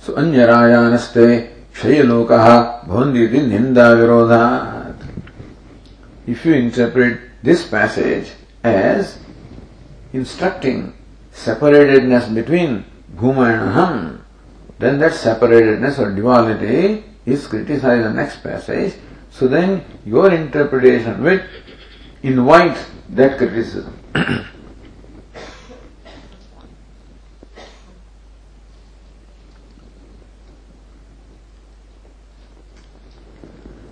So, anyarayanaste kshayalokaha bhavanditi ninda virodhat. If you interpret this passage as instructing separatedness between Bhuma and Aham, then that separatedness or duality is criticized in the next passage. So then your interpretation will invite that criticism.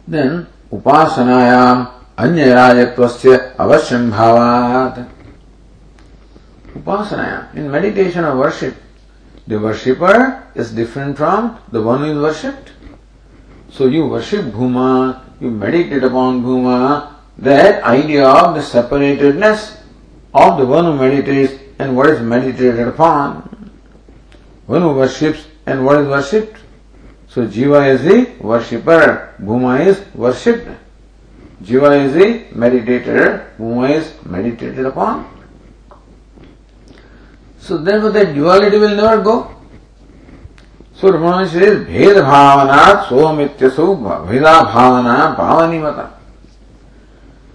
Then, upasanayam anyarajatvasya avashyam bhavat. Upasanayam, in meditation or worship, the worshipper is different from the one who is worshipped. So you worship Bhuma, you meditate upon Bhuma, that idea of the separatedness of the one who meditates and what is meditated upon. One who worships and what is worshipped. So Jiva is the worshipper, Bhuma is worshipped. Jiva is the meditator, Bhuma is meditated upon. So therefore that duality will never go. So Ramana says, Bheda bhavana somityasu bheda bhavana bhavanimata.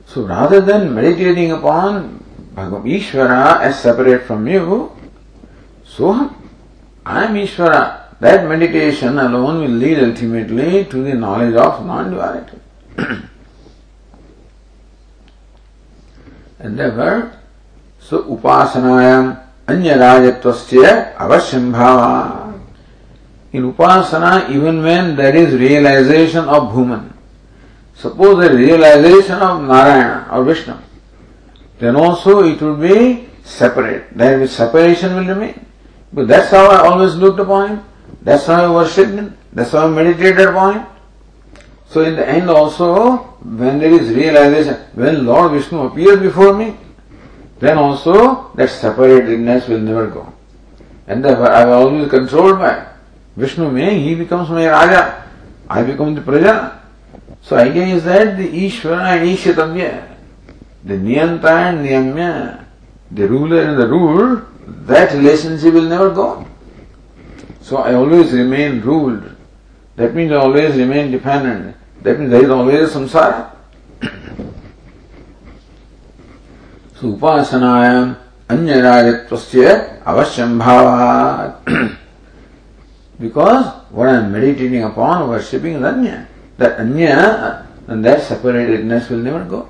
So rather than meditating upon Bhagavan Ishvara as separate from you, so I am Ishvara. That meditation alone will lead ultimately to the knowledge of non-duality. And therefore, so upasanayam anyarajatvasya avashyam bhava. In upasana, even when there is realization of Bhuman, suppose there is realization of Narayana or Vishnu, then also it will be separate. There is separation will remain. But that's how I always looked upon him. That's how I worshipped him. That's how meditated upon it. So in the end also, when there is realization, when Lord Vishnu appears before me, then also that separatedness will never go. And therefore I am always controlled by Vishnu. May he becomes my Raja, I become the Praja. So idea is that the Ishvara and Ishatamya, the Niyanta and Niyamya, the ruler and the ruled, that relationship will never go. So I always remain ruled. That means I always remain dependent. That means there is always samsara. So upasanayam anyarajatvasya avasyam bhavat. Because what I am meditating upon, worshipping is anya. That anya and that separatedness will never go.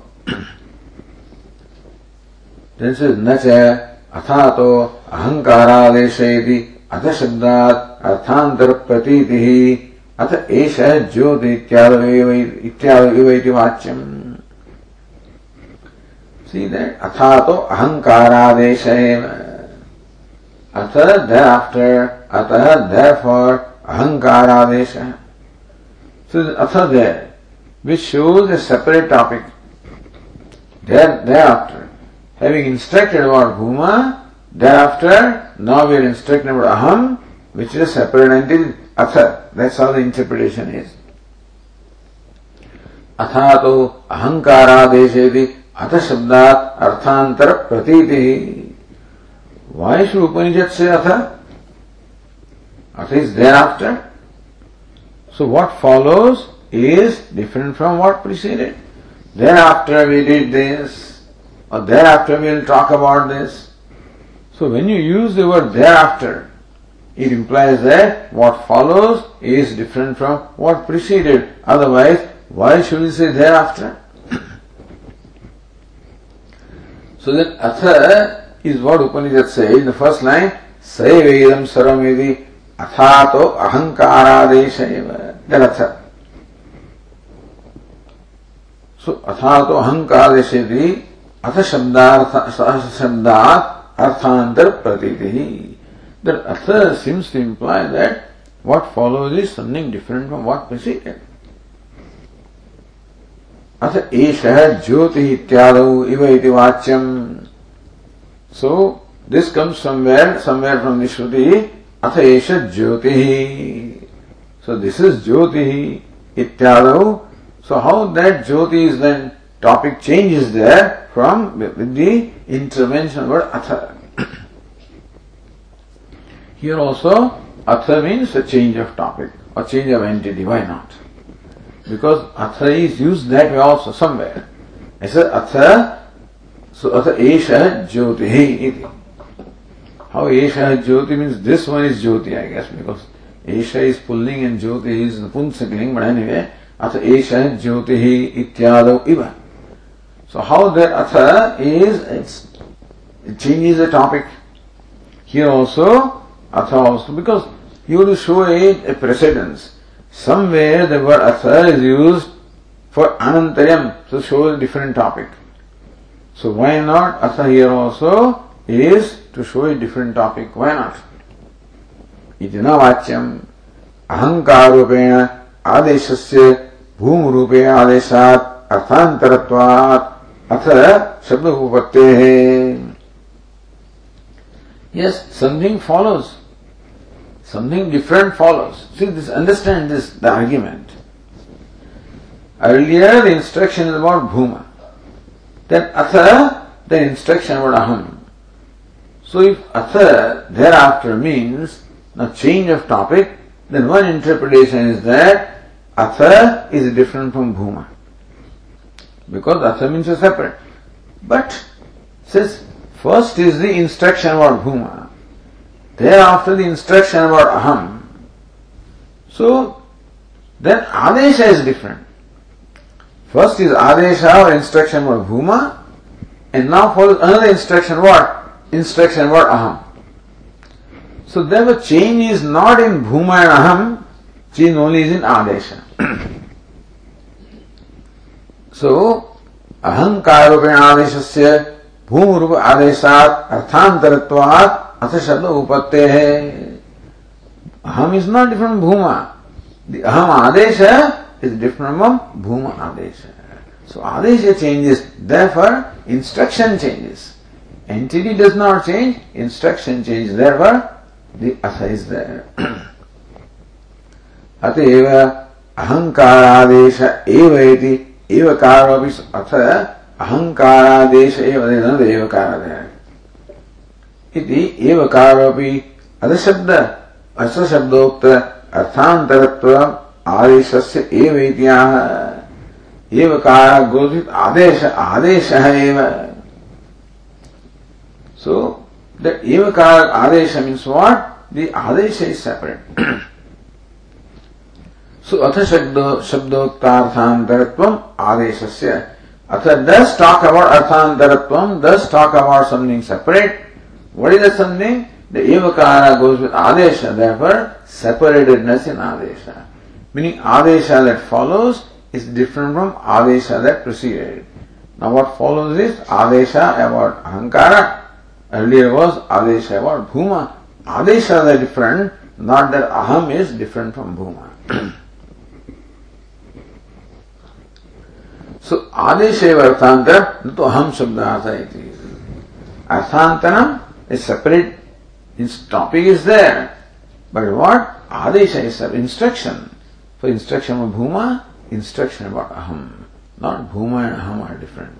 Then it says, nacha athato ahankaradeshayati atashabdat arthantar pratitihi atha esha jyoti ityadavivaiti vachyam. See that? Athato ahankaradeshayati. Atha thereafter, atha therefore, ahankaradeshayati. So the atha there, which shows a separate topic. There, thereafter, having instructed about Bhuma, thereafter, now we are instructed about Aham, which is a separate entity, Atha. That's how the interpretation is. Athato ahankaradesheti atha shabdat arthantara pratiti. Why should Upanishad say Atha? Atha is thereafter. So what follows is different from what preceded. Thereafter we did this, or thereafter we will talk about this. So when you use the word thereafter, it implies that what follows is different from what preceded. Otherwise, why should we say thereafter? So then Atha is what Upanishad says in the first line, Saivedam Saramedi Athato Ahankaradeshaiva. That Atha. So Athato Ahankaradeshaiva Atha Shabdat Arthantar Pratitihi. That Atha seems to imply that what follows is something different from what preceded. Atha esha jyoti ityadau iva iti vachyam. So this comes somewhere, somewhere from the Shruti. Atha esha jyotihi. So this is jyotihi ityadau. So how that jyoti is then topic changes there from with the intervention word atha. Here also atha means a change of topic or change of entity. Why not? Because atha is used that way also somewhere. It says atha, so atha esha jyotihi. How esha jyoti means this one is jyoti, I guess, because esha is pulling and jyoti is napunsakling, but anyway, atha esha jyotihi ityadav iva. So how that atha is, it's, it changes the topic. Here also, atha also, because you will show a, a precedence. Somewhere the word atha is used for anantaryam, to show a different topic. So why not atha here also is to show a different topic? Why not? Itina vachyam ahankarupena adeshasya bhumrupena adeshat arthantaratvat atha shabdhupattehe. Yes, something follows. Something different follows. See this, understand this, the argument. Earlier the instruction is about Bhuma. Then atha, the instruction about Aham. So if atha thereafter means a change of topic, then one interpretation is that atha is different from Bhuma. Because atha means a separate. But since first is the instruction about Bhuma, thereafter the instruction about Aham. So then Adesha is different. First is Adesha or instruction about Bhuma, and now follows another instruction about instruction about Aham. So therefore change is not in Bhuma and Aham, change only is in Adesha. So ahankarupena adeshasya bhumurupa adeshat arthantaratvat atha shabda upattehe. Aham is not different from Bhuma. The aham adesha is different from bhuma adesha. So adesha changes, therefore instruction changes. Entity does not change, instruction changes, therefore the asa is there. Ateva ahankaradesha eva iti eva karavis atha ahankaradesha eva, there is another eva kara there. Iti eva karavi adashabda asashabdokta arthantaratva adeshasya eva ityaha. Eva kara goes with adesha, adesha eva. So, the eva kara adesha means what? The adesha is separate. So, atha shabdo, shabdoktarthantaratvam adeshasya. Atha does talk about arthantaratvam, does talk about something separate. What is that something? The evakara goes with adesha, therefore separatedness in adesha. Meaning adesha that follows is different from adesha that preceded. Now what follows is adesha about ahankara. Earlier was adesha about bhuma. Adeshas are different, not that aham is different from bhuma. So adesha vartanta nato aham shabdata iti. Arthantanam is separate. Its topic is there, but what? Adesha is an instruction. For instruction of bhuma, instruction about aham. Not bhuma and aham are different.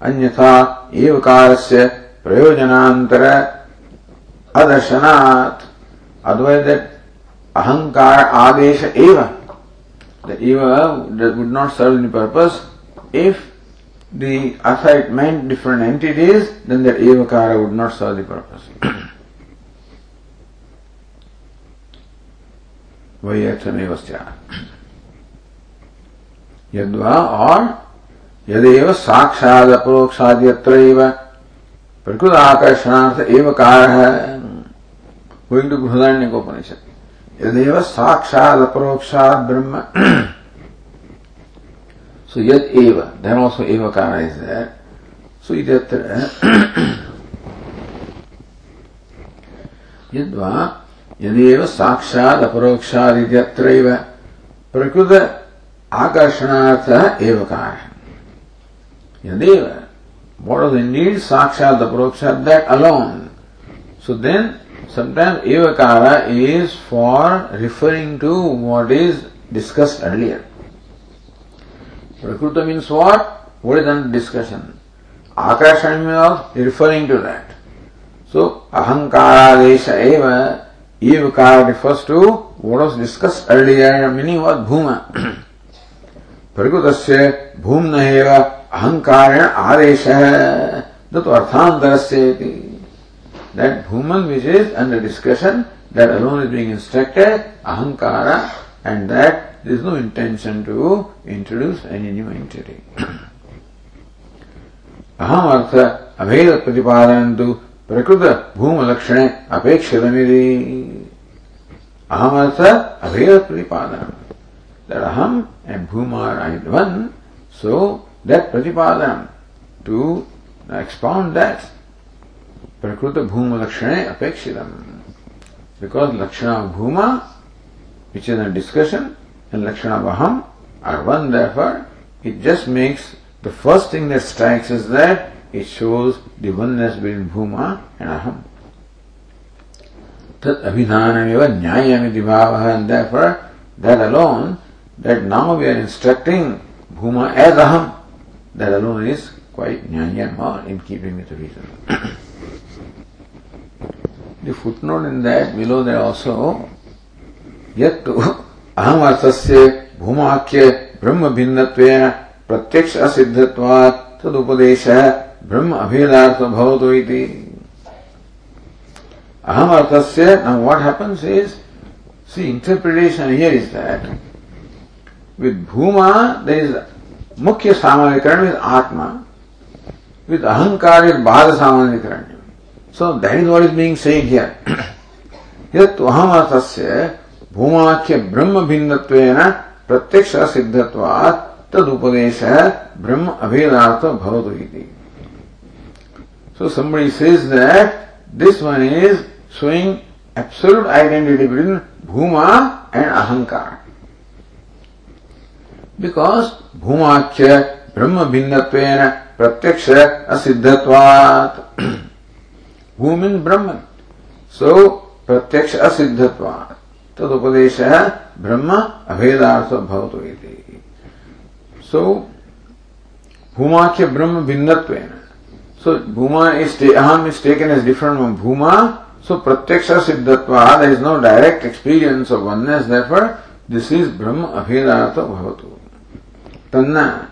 Anyatha evakarasya prayojanantara adarsanat. Otherwise that ahankara adesha eva. The eva would not serve any purpose if the aside meant different entities, then that evakara would not serve the purpose. Vayathamevasya yadva or yadeva sakshad aprokshad yatraiva prakrutakarshanaartha evakara. Going to Bhrudaranyaka Upanishad. Yadeva sakshad aprokshad brahma. So, yad eva, then also evakara is there. So, yatra yadva, yadeva sakshad aparokshad yatra eva prakruta akarshanaartha evakara. Yadeva, what is indeed sakshad aparokshad, that alone. So then, sometimes evakara is for referring to what is discussed earlier. Prakruta means what? What is under discussion? Akarshana means also referring to that. So, ahankara desha eva, evakara refers to what was discussed earlier, meaning was bhuma. Prakrutasya bhumna eva ahankarena adesha dato arthantarasya. That bhuman which is under discussion, that alone is being instructed, ahankara, and that there is no intention to introduce any new entity. Aham artha abheda pratipadantu prakruta bhuma lakshane apekshatamiri. Aham artha abheda pratipadanam. That aham and bhuma are one, so that pratipadanam, to expound that, prakruta bhuma lakshane apekshatam. Because lakshana of bhuma, which is a discussion, and lakshana of aham are one, therefore it just makes the first thing that strikes is that it shows the oneness between bhuma and aham. Tat abhidanameva nyayamiti bhavaha, and therefore that alone, that now we are instructing bhuma as aham, that alone is quite nyayam or in keeping with the reason. The footnote in that, below that also, yet to aham arthasya bhumakya brahma bhinnatvena pratyaksha asiddhatvat tadupadesha brahma abhedartha bhavatu iti. Aham arthasya, now what happens is, see, interpretation here is that with bhuma there is mukhya samanikaran with atma, with ahankar is bhada samanikaran. So that is what is being said here. Here to aham arthasya bhumakya brahma bhinnatvena pratyaksha siddhatvat tadupadesha brahma abhedartha bhavatu iti. So somebody says that this one is showing absolute identity between Bhuma and Ahankara. Because Bhumaccha Brahma Bhindatvena Pratyaksha Asiddhatvat. Bhu means Brahman. So Pratyaksha Asiddhatvat. Tadupadesha Brahma Avedartha Bhavatu Iti. So Bhumaccha Brahma Bhindatvena. So Bhuma is, Aham is taken as different from Bhuma. So Pratyaksha Siddhatva, there is no direct experience of oneness, therefore this is Brahma Abhidartha Bhavatu. Tanna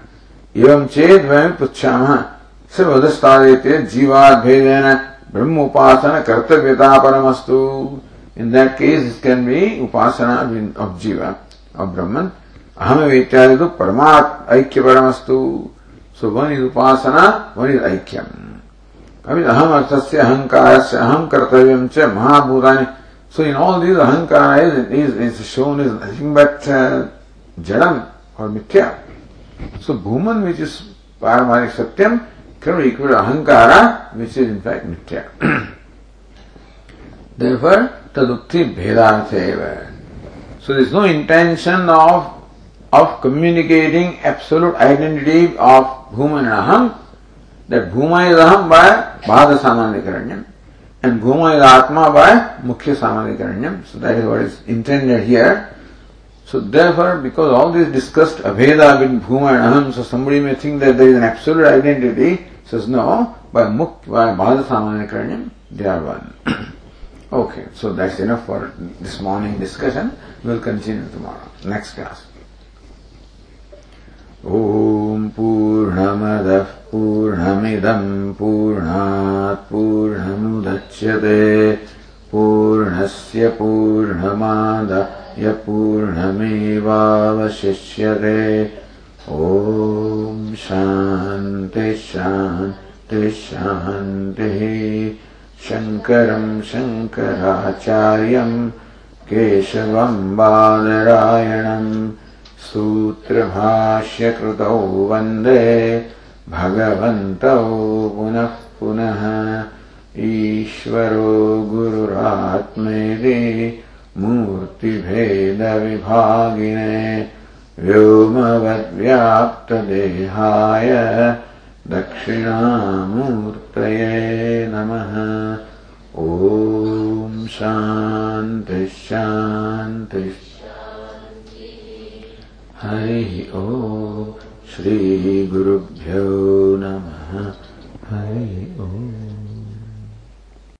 Evam Ched Vayam Puchyamah Savadastadete Jivad Bhedena Brahma Upasana Kartavyata Paramastu. In that case it can be Upasana of Jiva, of Brahman. Aham Vityaditu Paramat Aikya Paramastu. So one is upasana, one is aikyam. I mean, aham arthasya, ahankarasya, aham kartavyam cha, mahabhutani. So in all these, ahankara is, is, is shown as nothing but uh, jadam or mithya. So bhuman, which is paramaric satyam, can be equal to ahankara, which is in fact mithya. Therefore, tadukti bhedartheva. So there is no intention of of communicating absolute identity of Bhuma and Aham, that Bhuma is Aham by Bhada Samadhikaranyam and Bhuma is Atma by Mukhya Samadhikaranyam. So that is what is intended here. So therefore, because all this discussed Abheda with Bhuma and Aham, so somebody may think that there is an absolute identity. Says no, by Mukh, by Bhada Samadhikaranyam, they are one. Okay, so that's enough for this morning discussion. We will continue tomorrow, next class. Om Purnamadaಃ Purnamidam Purnat Purnamudachyate Purnasya Purnamadaya Purnameva Vasishyate. Om Shanti Shanti Shanti. Shankaram Shankaracharyam Keshavam Badarayanam Sutra Bhashya Krutau Vande Bhagavantau Punah Punah Ishvaro Gururatmeri Murti Bheda Vibhagine Vyomavad Vyapta Dehaya Dakshinamurtaye Namaha. Om Shanti Shanti Hari Om. Shri Gurubhyo Namaha. Hari Om.